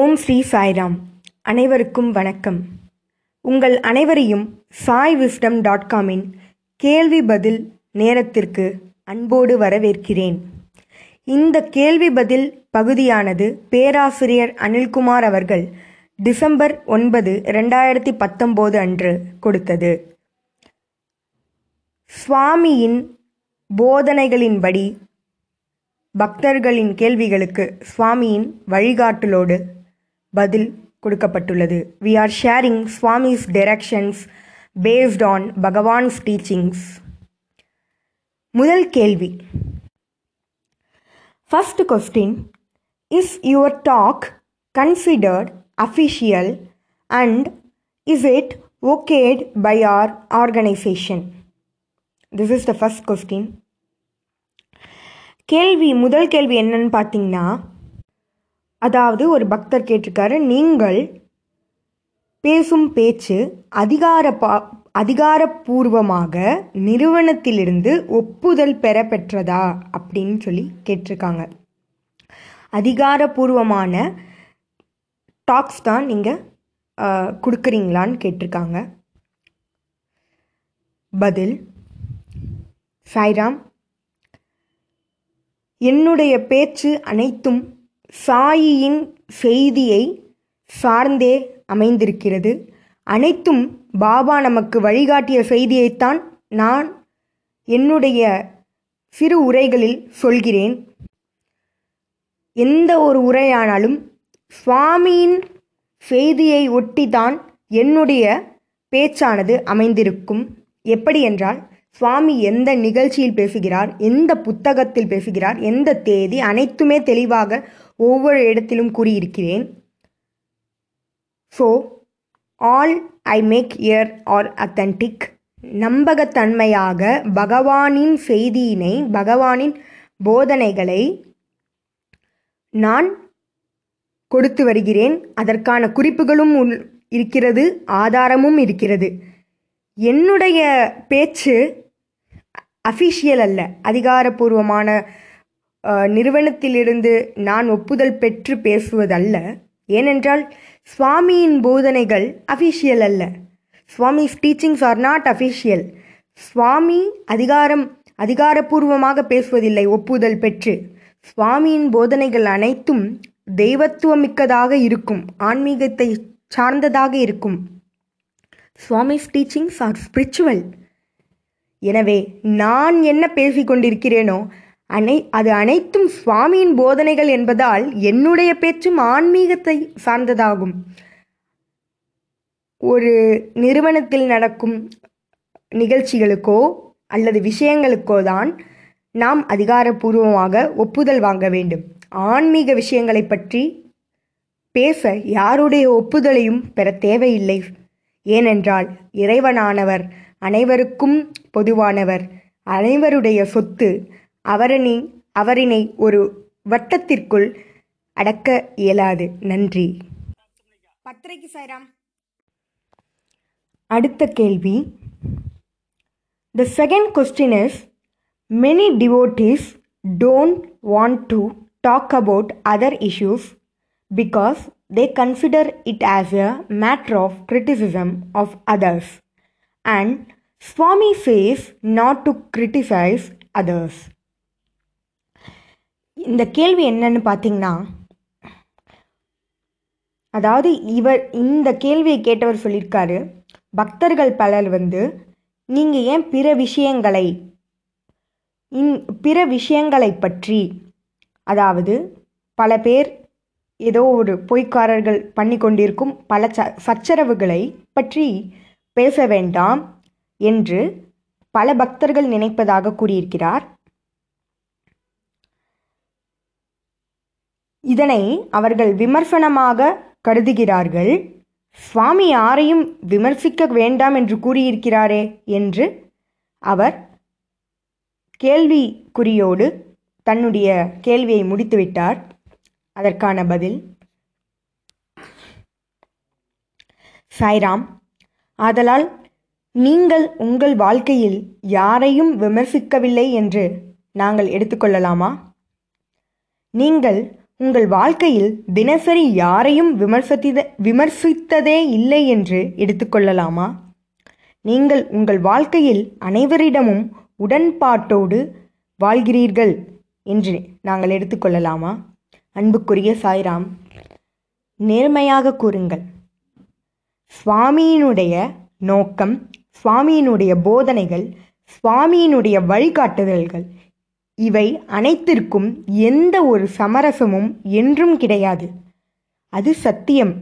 ஓம் ஸ்ரீ சாய்ராம். அனைவருக்கும் வணக்கம். உங்கள் அனைவரையும் sciwisdom.com-இன் கேள்வி பதில் நேரத்திற்கு அன்போடு வரவேற்கிறேன். இந்த கேள்வி பதில் பகுதியானது பேராசிரியர் அனில்குமார் அவர்கள் டிசம்பர் 9, 2019 அன்று கொடுத்தது. சுவாமியின் போதனைகளின்படி பக்தர்களின் கேள்விகளுக்கு சுவாமியின் வழிகாட்டலோடு பதில் கொடுக்கப்பட்டுள்ளது. We are sharing Swami's directions based on Bhagawan's teachings. முதல் கேள்வி. First question is your talk considered official and is it okayed by our organization? This is the first question. முதல் கேள்வி என்னன்னு பார்த்தீங்கன்னா, அதாவது ஒரு பக்தர் கேட்டிருக்காரு, நீங்கள் பேசும் பேச்சு அதிகாரப்பூர்வமாக நிறுவனத்திலிருந்து ஒப்புதல் பெறப்பெற்றதா அப்படின்னு சொல்லி கேட்டிருக்காங்க. அதிகாரப்பூர்வமான டாக்ஸ் தான் நீங்கள் கொடுக்குறீங்களான்னு கேட்டிருக்காங்க. பதில்: சாய்ராம், என்னுடைய பேச்சு அனைத்தும் சாயியின் செய்தியை சார்ந்தே அமைந்திருக்கிறது. அனைத்தும் பாபா நமக்கு வழிகாட்டிய செய்தியைத்தான் நான் என்னுடைய சிறு உரைகளில் சொல்கிறேன். எந்த ஒரு உரையானாலும் சுவாமியின் செய்தியை ஒட்டிதான் என்னுடைய பேச்சானது அமைந்திருக்கும். எப்படி என்றால், சுவாமி எந்த நிகழ்ச்சியில் பேசுகிறார், எந்த புத்தகத்தில் பேசுகிறார், எந்த தேதி, அனைத்துமே தெளிவாக ஒவ்வொரு இடத்திலும் கூறியிருக்கிறேன். So all I make here are authentic. நம்பகத்தன்மையாக பகவானின் செய்தியினை, பகவானின் போதனைகளை நான் கொடுத்து வருகிறேன். அதற்கான குறிப்புகளும் இருக்கிறது, ஆதாரமும் இருக்கிறது. என்னுடைய பேச்சு அஃபிஷியல் அல்ல, அதிகாரப்பூர்வமான நிறுவனத்திலிருந்து நான் ஒப்புதல் பெற்று பேசுவதல்ல. ஏனென்றால் சுவாமியின் போதனைகள் அஃபிஷியல் அல்ல. Swami's teachings are not official. Swami அதிகாரப்பூர்வமாக பேசுவதில்லை ஒப்புதல் பெற்று. சுவாமியின் போதனைகள் அனைத்தும் தெய்வத்துவமிக்கதாக இருக்கும், ஆன்மீகத்தை சார்ந்ததாக இருக்கும். Swami's teachings are spiritual. எனவே நான் என்ன பேசிக்கொண்டிருக்கிறேனோ அது அனைத்தும் சுவாமியின் போதனைகள் என்பதால் என்னுடைய பேச்சும் ஆன்மீகத்தை சார்ந்ததாகும். ஒரு நிறுவனத்தில் நடக்கும் நிகழ்ச்சிகளுக்கோ அல்லது விஷயங்களுக்கோ தான் நாம் அதிகாரப்பூர்வமாக ஒப்புதல் வாங்க வேண்டும். ஆன்மீக விஷயங்களை பற்றி பேச யாருடைய ஒப்புதலையும் பெற தேவையில்லை. ஏனென்றால் இறைவனானவர் அனைவருக்கும் பொதுவானவர், அனைவருடைய சொத்து. அவரினை ஒரு வட்டத்திற்குள் அடக்க இயலாது. நன்றி. பத்திரிகை சாய்ராம். அடுத்த கேள்வி. The second question is, many devotees don't want to talk about other issues because they consider it as a matter of criticism of others, and Swami says not to criticize others. இந்த கேள்வி என்னன்னு பார்த்தீங்கன்னா, அதாவது இந்த கேள்வியை கேட்டவர் சொல்லியிருக்காரு, பக்தர்கள் பலர் நீங்கள் ஏன் பிற விஷயங்களை பற்றி, அதாவது பல பேர் ஏதோ ஒரு பொய்க்காரர்கள் பண்ணி கொண்டிருக்கும் பல சச்சரவுகளை பற்றி பேச வேண்டாம் என்று பல பக்தர்கள் நினைப்பதாக கூறியிருக்கிறார். இதனை அவர்கள் விமர்சனமாக கருதுகிறார்கள். சுவாமி யாரையும் விமர்சிக்க வேண்டாம் என்று கூறியிருக்கிறாரே என்று அவர் கேள்விக்குறியோடு தன்னுடைய கேள்வியை முடித்துவிட்டார். அதற்கான பதில்: சாய்ராம், ஆதலால் நீங்கள் உங்கள் வாழ்க்கையில் யாரையும் விமர்சிக்கவில்லை என்று நாங்கள் எடுத்துக்கொள்ளலாமா? நீங்கள் உங்கள் வாழ்க்கையில் தினசரி யாரையும் விமர்சித்ததே இல்லை என்று எடுத்துக்கொள்ளலாமா? நீங்கள் உங்கள் வாழ்க்கையில் அனைவரிடமும் உடன்பாட்டோடு வாழ்கிறீர்கள் என்று நாங்கள் எடுத்துக்கொள்ளலாமா? அன்புக்குரிய சாய்ராம், நேர்மையாக கூறுங்கள். சுவாமியினுடைய நோக்கம், சுவாமியினுடைய போதனைகள், சுவாமியினுடைய வழிகாட்டுதல்கள், இவை அனைத்திற்கும் எந்த ஒரு சமரசமும் என்றும் கிடையாது. அது சத்தியம்.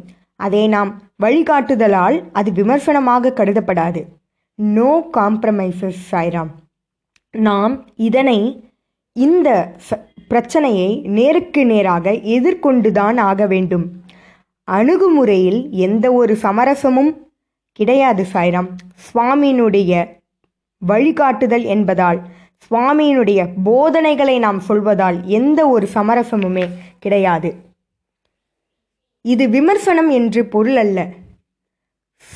அதை நாம் வழிகாட்டுதலால் அது விமர்சனமாக கருதப்படாது. No compromises Sairam. நாம் இந்த பிரச்சனையை நேருக்கு நேராக எதிர்கொண்டுதான் ஆக வேண்டும். அணுகுமுறையில் எந்த ஒரு சமரசமும் கிடையாது சாய்ராம். சுவாமியினுடைய வழிகாட்டுதல் என்பதால், சுவாமியினுடைய போதனைகளை நாம் சொல்வதால் எந்த ஒரு சமரசமுமே கிடையாது. இது விமர்சனம் என்று பொருள் அல்ல.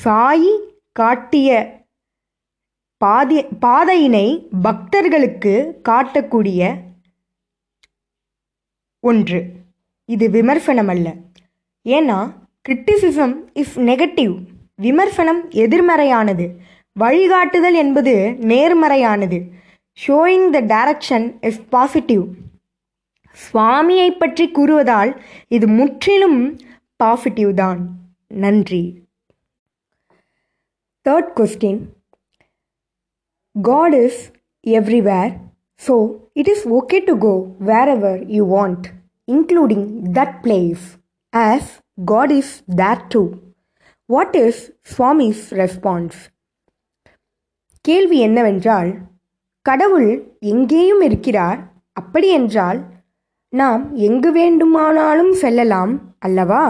சாயி காட்டிய பாதையினை பக்தர்களுக்கு காட்டக்கூடிய ஒன்று. இது விமர்சனம் அல்ல. ஏன்னா கிரிட்டிசிசம் இஸ் நெகட்டிவ். விமர்சனம் எதிர்மறையானது, வழிகாட்டுதல் என்பது நேர்மறையானது. Showing the direction is positive. சுவாமியை பற்றி கூறுவதால் இது முற்றிலும் பாசிட்டிவ் தான். நன்றி. Third question. God is everywhere, so it is okay to go wherever you want, including that place, as God is there too. What is Swami's response? கேள்வி என்னவென்றால், கடவுள் எங்கேயும் இருக்கிறார், அப்படி என்றால் நாம் எங்கு வேண்டுமானாலும் செல்லலாம் அல்லவா?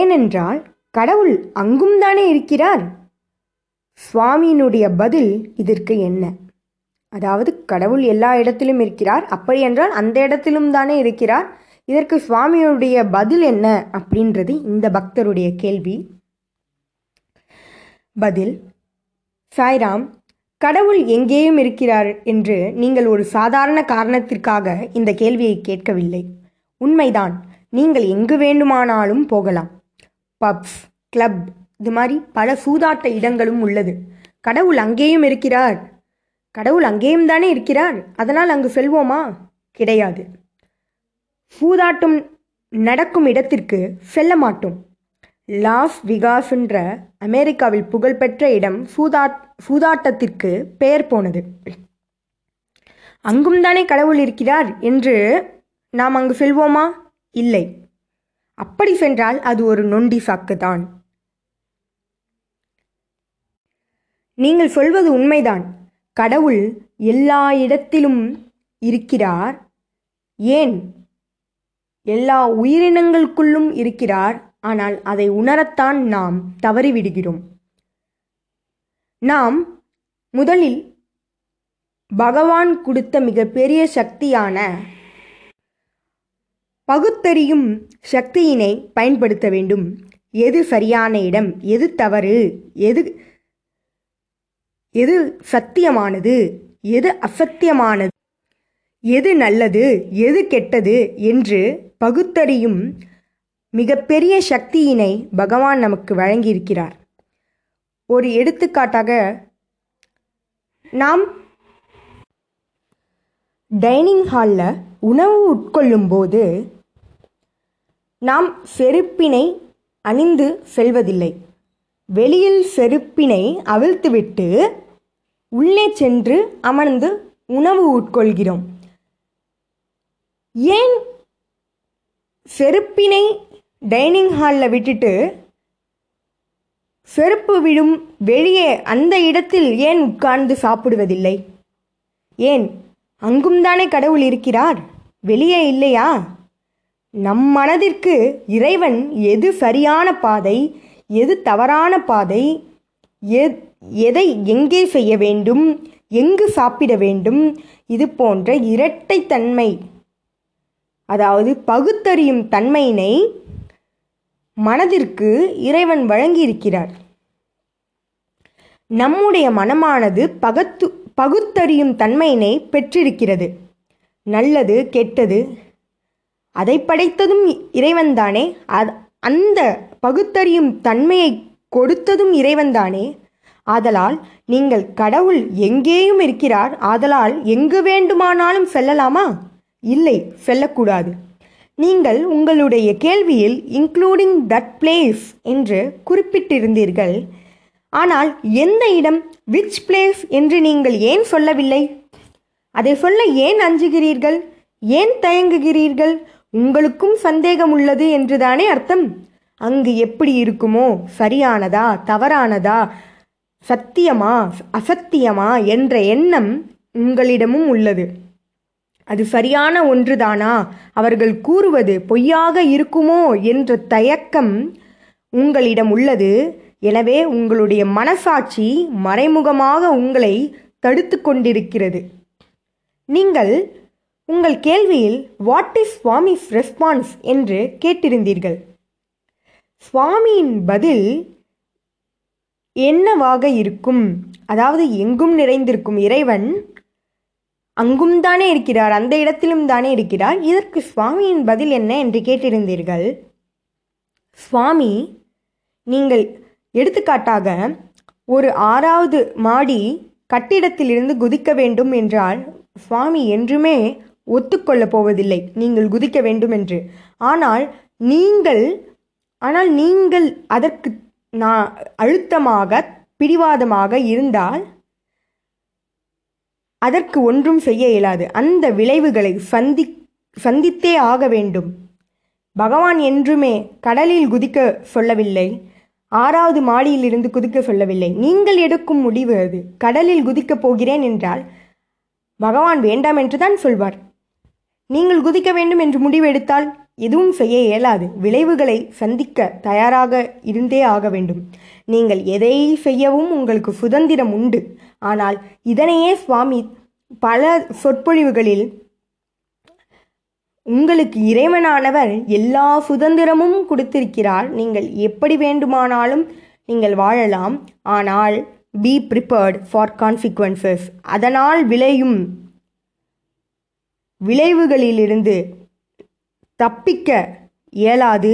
ஏனென்றால் கடவுள் அங்கும் தானே இருக்கிறார். சுவாமியினுடைய பதில் இதற்கு என்ன? அதாவது கடவுள் எல்லா இடத்திலும் இருக்கிறார், அப்படி என்றால் அந்த இடத்திலும் தானே இருக்கிறார். இதற்கு சுவாமியுடைய பதில் என்ன அப்படின்றது இந்த பக்தருடைய கேள்வி. பதில்: சாய்ராம், கடவுள் எங்கேயும் இருக்கிறார் என்று நீங்கள் ஒரு சாதாரண காரணத்திற்காக இந்த கேள்வியை கேட்கவில்லை. உண்மைதான், நீங்கள் எங்கு வேண்டுமானாலும் போகலாம். பப்ஸ், கிளப், இது மாதிரி பல சூதாட்ட இடங்களும் உள்ளது. கடவுள் அங்கேயும் இருக்கிறார், கடவுள் அங்கேயும் தானே இருக்கிறார், அதனால் அங்கு செல்வோமா? கிடையாது. சூதாட்டம் நடக்கும் இடத்திற்கு செல்ல மாட்டோம். லாஸ் விகாஸ் என்ற அமெரிக்காவில் புகழ்பெற்ற இடம் சூதாட்டத்திற்கு பெயர் போனது. அங்கும் தானே கடவுள் இருக்கிறார் என்று நாம் அங்கு செல்வோமா? இல்லை. அப்படி சென்றால் அது ஒரு நொண்டி சாக்கு தான். நீங்கள் சொல்வது உண்மைதான், கடவுள் எல்லா இடத்திலும் இருக்கிறார், ஏன் எல்லா உயிரினங்களுக்குள்ளும் இருக்கிறார். ஆனால் அதை உணரத்தான் நாம் தவறிவிடுகிறோம். நாம் முதலில் பகவான் கொடுத்த மிகப்பெரிய சக்தியான பகுத்தறியும் சக்தியினை பயன்படுத்த வேண்டும். எது சரியான இடம், எது தவறு, எது சத்தியமானது, எது அசத்தியமானது, எது நல்லது, எது கெட்டது என்று பகுத்தறியும் மிகப்பெரிய சக்தியினை பகவான் நமக்கு வழங்கியிருக்கிறார். ஒரு எடுத்துக்காட்டாக, நாம் டைனிங் ஹாலில் உணவு உட்கொள்ளும்போது நாம் செருப்பினை அணிந்து செல்வதில்லை. வெளியில் செருப்பினை அவிழ்த்துவிட்டு உள்ளே சென்று அமர்ந்து உணவு உட்கொள்கிறோம். ஏன் செருப்பினை டைனிங் ஹாலில் விட்டுட்டு செருப்பு விடும் வெளியே அந்த இடத்தில் ஏன் உட்கார்ந்து சாப்பிடுவதில்லை? ஏன்? அங்கும் தானே கடவுள் இருக்கிறார், வெளியே இல்லையா? நம் மனதிற்கு இறைவன் எது சரியான பாதை, எது தவறான பாதை, எதை எங்கே செய்ய வேண்டும், எங்கு சாப்பிட வேண்டும், இது போன்ற இரட்டைத்தன்மை, அதாவது பகுத்தறியும் தன்மையினை மனதிற்கு இறைவன் வழங்கியிருக்கிறார். நம்முடைய மனமானது பகுத்தறியும் தன்மையினை பெற்றிருக்கிறது. நல்லது கெட்டது அதை படைத்ததும் இறைவன்தானே, அந்த பகுத்தறியும் தன்மையை கொடுத்ததும் இறைவன்தானே. ஆதலால் நீங்கள் கடவுள் எங்கேயும் இருக்கிறார், ஆதலால் எங்கு வேண்டுமானாலும் செல்லலாமா? இல்லை, செல்லக்கூடாது. நீங்கள் உங்களுடைய கேள்வியில் இன்க்ளூடிங் தட் பிளேஸ் என்று குறிப்பிட்டிருந்தீர்கள். ஆனால் எந்த இடம், விச் பிளேஸ் என்று நீங்கள் ஏன் சொல்லவில்லை? அதை சொல்ல ஏன் அஞ்சுகிறீர்கள்? ஏன் தயங்குகிறீர்கள்? உங்களுக்கும் சந்தேகம் உள்ளது என்றுதானே அர்த்தம். அங்கு எப்படி இருக்குமோ, சரியானதா தவறானதா, சத்தியமா அசத்தியமா என்ற எண்ணம் உங்களிடமும் உள்ளது. அது சரியான ஒன்றுதானா, அவர்கள் கூறுவது பொய்யாக இருக்குமோ என்ற தயக்கம் உங்களிடம் உள்ளது. எனவே உங்களுடைய மனசாட்சி மறைமுகமாக உங்களை தடுத்து கொண்டிருக்கிறது. நீங்கள் உங்கள் கேள்வியில் வாட் இஸ் சுவாமிஸ் ரெஸ்பான்ஸ் என்று கேட்டிருந்தீர்கள். சுவாமியின் பதில் என்னவாக இருக்கும்? அதாவது எங்கும் நிறைந்திருக்கும் இறைவன் அங்கும் தானே இருக்கிறார், அந்த இடத்திலும் தானே இருக்கிறார். இதற்கு சுவாமியின் பதில் என்ன என்று கேட்டிருந்தீர்கள். சுவாமி, நீங்கள் எடுத்துக்காட்டாக ஒரு 6வது மாடி கட்டிடத்திலிருந்து குதிக்க வேண்டும் என்றால் சுவாமி என்றுமே ஒத்துக்கொள்ளப் போவதில்லை நீங்கள் குதிக்க வேண்டும் என்று. ஆனால் நீங்கள் அதற்கு அழுத்தமாக பிடிவாதமாக இருந்தால் அதற்கு ஒன்றும் செய்ய இயலாது. அந்த விளைவுகளை சந்தித்தே ஆக வேண்டும். பகவான் என்றுமே கடலில் குதிக்க சொல்லவில்லை, 6வது மாடியிலிருந்து குதிக்க சொல்லவில்லை. நீங்கள் எடுக்கும் முடிவு அது. கடலில் குதிக்கப் போகிறேன் என்றால் பகவான் வேண்டாம் என்று தான் சொல்வார். நீங்கள் குதிக்க வேண்டும் என்று முடிவெடுத்தால் எதுவும் செய்ய இயலாது. விளைவுகளை சந்திக்க தயாராக இருந்தே ஆக வேண்டும். நீங்கள் எதை செய்யவும் உங்களுக்கு சுதந்திரம் உண்டு. ஆனால் இதனையே சுவாமி பல சொற்பொழிவுகளில் உங்களுக்கு இறைவனானவர் எல்லா சுதந்திரமும் கொடுத்திருக்கிறார், நீங்கள் எப்படி வேண்டுமானாலும் நீங்கள் வாழலாம், ஆனால் பி ப்ரிப்பேர்டு ஃபார் கான்சிக்வன்சஸ், அதனால் விளையும் விளைவுகளிலிருந்து தப்பிக்க இயலாது,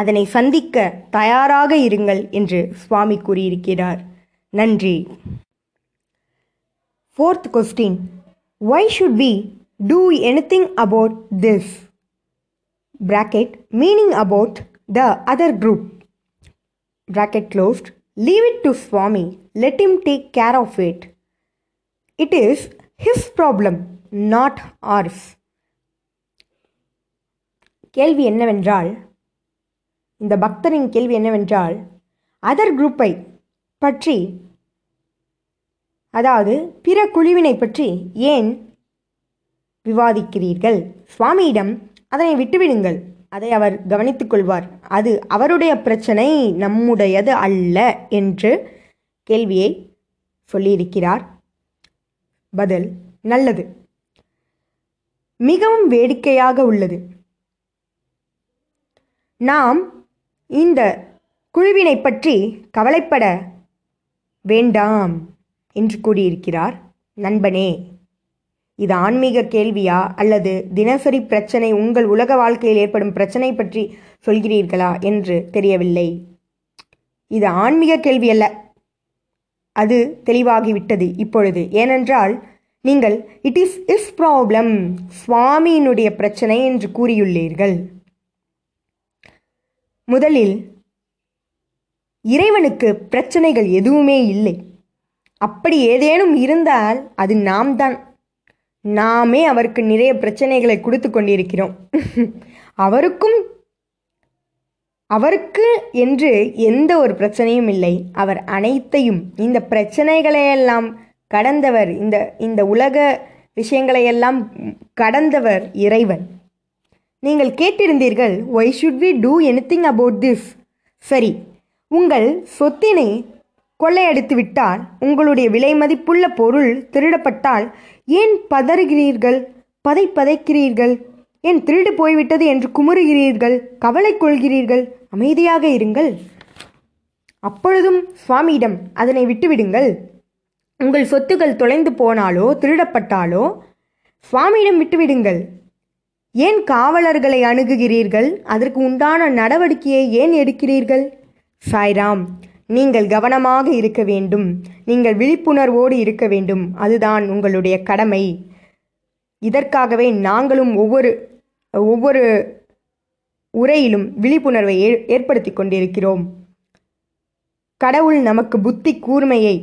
அதனை சந்திக்க தயாராக இருங்கள் என்று சுவாமி கூறியிருக்கிறார். நன்றி. 4th question. Why should we do anything about this? Bracket meaning about the other group. Bracket closed. Leave it to Swami. Let him take care of it. It is his problem, not ours. கேள்வி என்னவென்றால், இந்த பக்தரின் கேள்வி என்னவென்றால், other குரூப்பை பற்றி, அதாவது பிற குழுவினை பற்றி ஏன் விவாதிக்கிறீர்கள்? சுவாமியிடம் அதனை விட்டுவிடுங்கள், அதை அவர் கவனித்துக் கொள்வார், அது அவருடைய பிரச்சனை, நம்முடையது அல்ல என்று கேள்வியை சொல்லியிருக்கிறார். பதில் நல்லது, மிகவும் வேடிக்கையாக உள்ளது. நாம் இந்த குழுவினை பற்றி கவலைப்பட வேண்டாம் என்று கூறியிருக்கிறார். நண்பனே, இது ஆன்மீக கேள்வியா அல்லது தினசரி பிரச்சனை, உங்கள் உலக வாழ்க்கையில் ஏற்படும் பிரச்சனை பற்றி சொல்கிறீர்களா என்று தெரியவில்லை. இது ஆன்மீக கேள்வி அல்ல, அது தெளிவாகிவிட்டது இப்பொழுது. ஏனென்றால் நீங்கள் இட் இஸ் இஸ் ப்ராப்ளம், சுவாமியினுடைய பிரச்சனை என்று கூறியுள்ளீர்கள். முதலில் இறைவனுக்கு பிரச்சனைகள் எதுவுமே இல்லை. அப்படி ஏதேனும் இருந்தால் அது நாம் தான். நாமே அவருக்கு நிறைய பிரச்சனைகளை கொடுத்து கொண்டிருக்கிறோம். அவருக்கு என்று எந்த ஒரு பிரச்சனையும் இல்லை. அவர் அனைத்தையும், இந்த பிரச்சனைகளையெல்லாம் கடந்தவர், இந்த உலக விஷயங்களையெல்லாம் கடந்தவர் இறைவன். நீங்கள் கேட்டிருந்தீர்கள், why should we do anything about this? சரி, உங்கள் சொத்தினை கொள்ளையடித்து விட்டால், உங்களுடைய விலை மதிப்புள்ள பொருள் திருடப்பட்டால் ஏன் பதறுகிறீர்கள், பதைக்கிறீர்கள், ஏன் திருடு போய்விட்டது என்று குமுறுகிறீர்கள், கவலை கொள்கிறீர்கள்? அமைதியாக இருங்கள். அப்பொழுதும் சுவாமியிடம் அதனை விட்டுவிடுங்கள். உங்கள் சொத்துக்கள் தொலைந்து போனாலோ திருடப்பட்டாலோ சுவாமியிடம் விட்டுவிடுங்கள். ஏன் காவலர்களை அணுகுகிறீர்கள்? அதற்கு உண்டான நடவடிக்கையை ஏன் எடுக்கிறீர்கள்? சாய்ராம், நீங்கள் கவனமாக இருக்க வேண்டும். நீங்கள் விழிப்புணர்வோடு இருக்க வேண்டும். அதுதான் உங்களுடைய கடமை. இதற்காகவே நாங்களும் ஒவ்வொரு உரையிலும் விழிப்புணர்வை ஏற்படுத்தி கொண்டிருக்கிறோம். கடவுள் நமக்கு புத்தி கூர்மையை,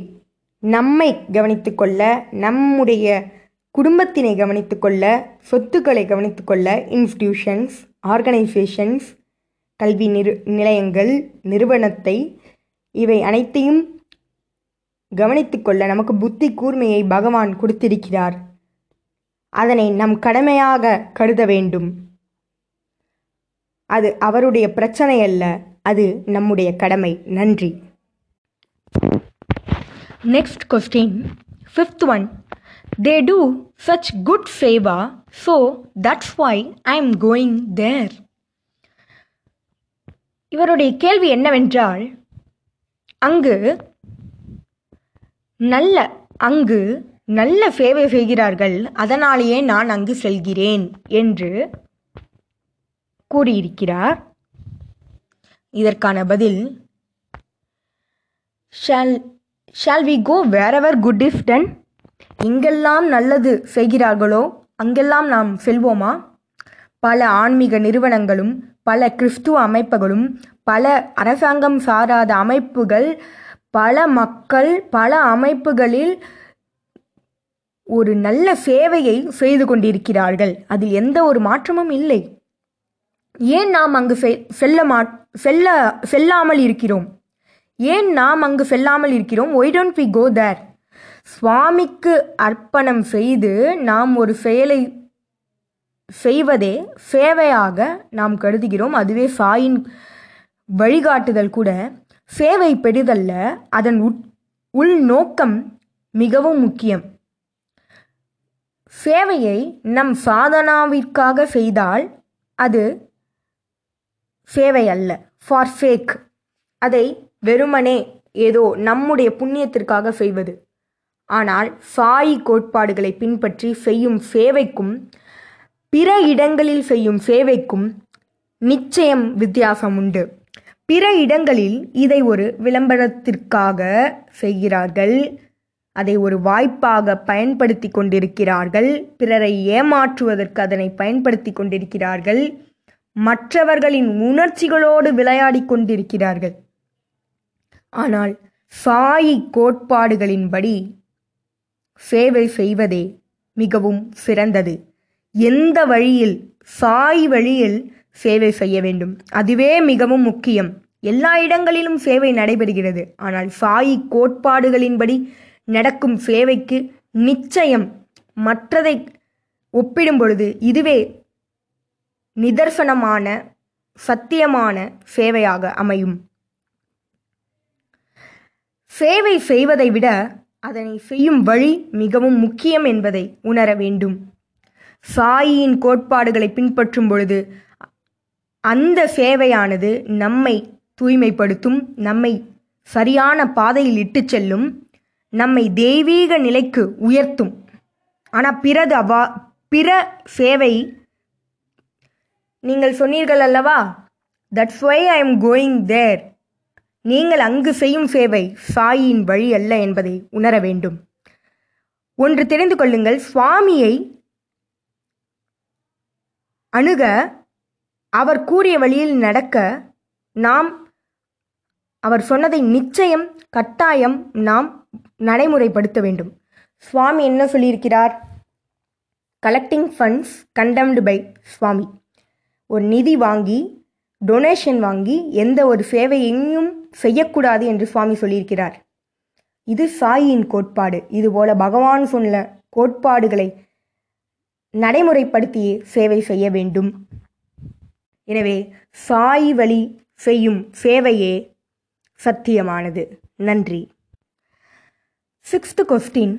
நம்மை கவனித்து கொள்ள, நம்முடைய குடும்பத்தினை கவனித்து கொள்ள, சொத்துக்களை கவனித்து கொள்ள இன்ஸ்டிடியூஷன்ஸ், ஆர்கனைசேஷன்ஸ், கல்வி நிலையங்கள், நிறுவனத்தை, இவை அனைத்தையும் கவனித்து கொள்ள நமக்கு புத்தி கூர்மையை பகவான் கொடுத்திருக்கிறார். அதனை நம் கடமையாக கருத வேண்டும். அது அவருடைய பிரச்சனை அல்ல, அது நம்முடைய கடமை. நன்றி. Next question, fifth one. They do such good seva, so that's why I'm going there. இவருடைய கேள்வி என்னவென்றால், அங்கு நல்ல சேவை செய்கிறார்கள், அதனாலேயே நான் அங்கு செல்கிறேன் என்று கூறியிருக்கிறார். இதற்கான பதில், shall we go wherever good is done? எங்கெல்லாம் நல்லது செய்கிறார்களோ அங்கெல்லாம் நாம் செல்வோமா? பல ஆன்மீக நிறுவனங்களும், பல கிறிஸ்துவ அமைப்புகளும், பல அரசாங்கம் சாராத அமைப்புகள், பல மக்கள், பல அமைப்புகளில் ஒரு நல்ல சேவையை செய்து கொண்டிருக்கிறார்கள். அதில் எந்த ஒரு மாற்றமும் இல்லை. ஏன் நாம் அங்கு செல்லாமல் இருக்கிறோம்? Why don't we go there? சுவாமிக்கு அர்ப்பணம் செய்து நாம் ஒரு செயலை செய்வதே சேவையாக நாம் கருதுகிறோம். அதுவே சாயின் வழிகாட்டுதல் கூட சேவை பெரிதல்ல. அதன் உள்நோக்கம் மிகவும் முக்கியம். சேவையை நம் சாதனாவிற்காக செய்தால் அது சேவை அல்ல, ஃபார் ஃபேக். அதை வெறுமனே ஏதோ நம்முடைய புண்ணியத்திற்காக செய்வது. ஆனால் சாயி கோட்பாடுகளை பின்பற்றி செய்யும் சேவைக்கும் பிற இடங்களில் செய்யும் சேவைக்கும் நிச்சயம் வித்தியாசம் உண்டு. பிற இடங்களில் இதை ஒரு விளம்பரத்திற்காக செய்கிறார்கள், அதை ஒரு வாய்ப்பாக பயன்படுத்தி கொண்டிருக்கிறார்கள், பிறரை ஏமாற்றுவதற்கு அதனை பயன்படுத்தி கொண்டிருக்கிறார்கள், மற்றவர்களின் உணர்ச்சிகளோடு விளையாடி கொண்டிருக்கிறார்கள். ஆனால் சாயி கோட்பாடுகளின்படி சேவை செய்வதே மிகவும் சிறந்தது. எந்த வழியில்? சாய் வழியில் சேவை செய்ய வேண்டும். அதுவே மிகவும் முக்கியம். எல்லா இடங்களிலும் சேவை நடைபெறுகிறது. ஆனால் சாயி கோட்பாடுகளின்படி நடக்கும் சேவைக்கு நிச்சயம் மற்றதை ஒப்பிடும் பொழுது இதுவே நிதர்சனமான சத்தியமான சேவையாக அமையும். சேவை செய்வதை விட அதனை செய்யும் வழி மிகவும் முக்கியம் என்பதை உணர வேண்டும். சாயின் கோட்பாடுகளை பின்பற்றும் பொழுது அந்த சேவையானது நம்மை தூய்மைப்படுத்தும், நம்மை சரியான பாதையில் இட்டு செல்லும், நம்மை தெய்வீக நிலைக்கு உயர்த்தும். ஆனால் பிற சேவை, நீங்கள் சொன்னீர்கள் அல்லவா, that's why I am going there. நீங்கள் அங்கு செய்யும் சேவை சாயின் வழி அல்ல என்பதை உணர வேண்டும். ஒன்று தெரிந்து கொள்ளுங்கள், சுவாமியை அணுக, அவர் கூறிய வழியில் நடக்க, நாம் அவர் சொன்னதை நிச்சயம் கட்டாயம் நாம் நடைமுறைப்படுத்த வேண்டும். சுவாமி என்ன சொல்லியிருக்கிறார்? Collecting funds condemned by Swami. ஒரு நிதி வாங்கி, டொனேஷன் வாங்கி எந்த ஒரு சேவையையும் செய்யக்கூடாது என்று சுவாமி சொல்லியிருக்கிறார். இது சாயின் கோட்பாடு. இதுபோல பகவான் சொன்ன கோட்பாடுகளை நடைமுறைப்படுத்தியே சேவை செய்ய வேண்டும். எனவே சாய் வழி செய்யும் சேவையே சத்தியமானது. நன்றி. Sixth question.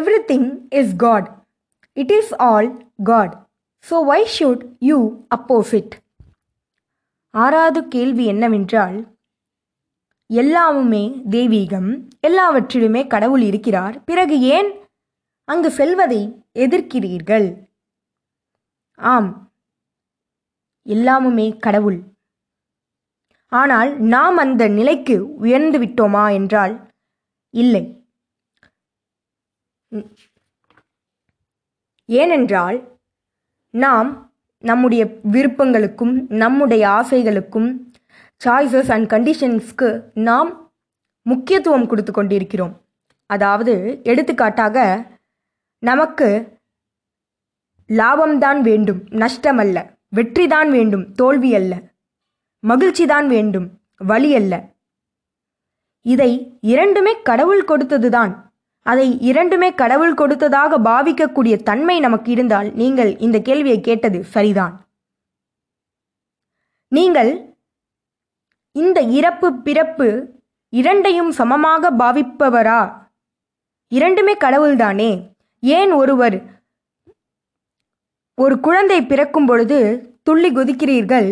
Everything is God. It is all God. So why should you oppose it? ஆறாவது கேள்வி என்னவென்றால், எல்லாமுமே தெய்வீகம், எல்லாவற்றிலுமே கடவுள் இருக்கிறார், பிறகு ஏன் அங்கு செல்வதை எதிர்க்கிறீர்கள்? ஆம், எல்லாமுமே கடவுள். ஆனால் நாம் அந்த நிலைக்கு உயர்ந்து விட்டோமா என்றால் இல்லை. ஏனென்றால் நாம் நம்முடைய விருப்பங்களுக்கும் நம்முடைய ஆசைகளுக்கும், சாய்ஸஸ் அண்ட் கண்டிஷன்ஸ்க்கு நாம் முக்கியத்துவம் கொடுத்து கொண்டிருக்கிறோம். அதாவது எடுத்துக்காட்டாக, நமக்கு லாபம்தான் வேண்டும், நஷ்டமல்ல. வெற்றிதான் வேண்டும், தோல்வி அல்ல. மகிழ்ச்சிதான் வேண்டும், வலி அல்ல. இதை இரண்டுமே கடவுள் கொடுத்ததுதான். அதை இரண்டுமே கடவுள் கொடுத்ததாக பாவிக்கக்கூடிய தன்மை நமக்கு இருந்தால், நீங்கள் இந்த கேள்வியை கேட்டது சரிதான். நீங்கள் இந்த இறப்பு பிறப்பு இரண்டையும் சமமாக பாவிப்பவரா? இரண்டுமே கடவுள்தானே. ஏன் ஒருவர் ஒரு குழந்தை பிறக்கும் பொழுது துள்ளி குதிக்கிறீர்கள்,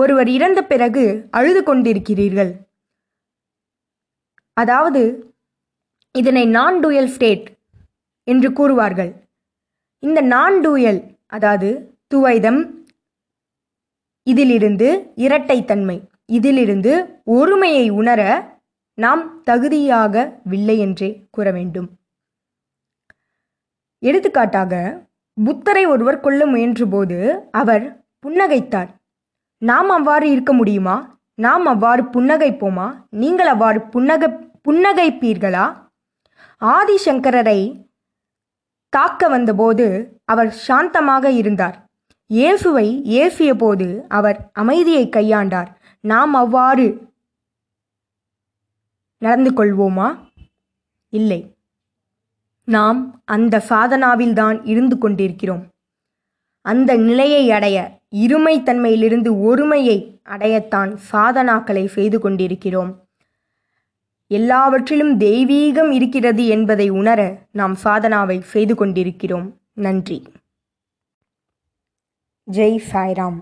ஒருவர் இறந்த பிறகு அழுது கொண்டிருக்கிறீர்கள்? அதாவது இதனை நான் டூயல் ஸ்டேட் என்று கூறுவார்கள். இந்த நான் டூயல், அதாவது துவைதம், இதிலிருந்து இரட்டைத்தன்மை, இதிலிருந்து ஒருமையை உணர நாம் தகுதியாகவில்லை என்றே கூற வேண்டும். எடுத்துக்காட்டாக, புத்தரை ஒருவர் கொல்ல முயன்றபோது அவர் புன்னகைத்தார். நாம் அவ்வாறு இருக்க முடியுமா? நாம் அவ்வாறு புன்னகைப்போமா? நீங்கள் அவ்வாறு புன்னகைப்பீர்களா? ஆதி சங்கரரை தாக்க வந்தபோது அவர் சாந்தமாக இருந்தார். இயேசுவை ஏசிய போது அவர் அமைதியை கையாண்டார். நாம் அவ்வாறு நடந்து கொள்வோமா? இல்லை. நாம் அந்த சாதனாவில்தான் இருந்து கொண்டிருக்கிறோம். அந்த நிலையை அடைய, இருமைத்தன்மையிலிருந்து ஒருமையை அடையத்தான் சாதனாக்களை செய்து கொண்டிருக்கிறோம். எல்லாவற்றிலும் தெய்வீகம் இருக்கிறது என்பதை உணர நாம் சாதனாவை செய்து கொண்டிருக்கிறோம். நன்றி. ஜெய் சாய்ராம்.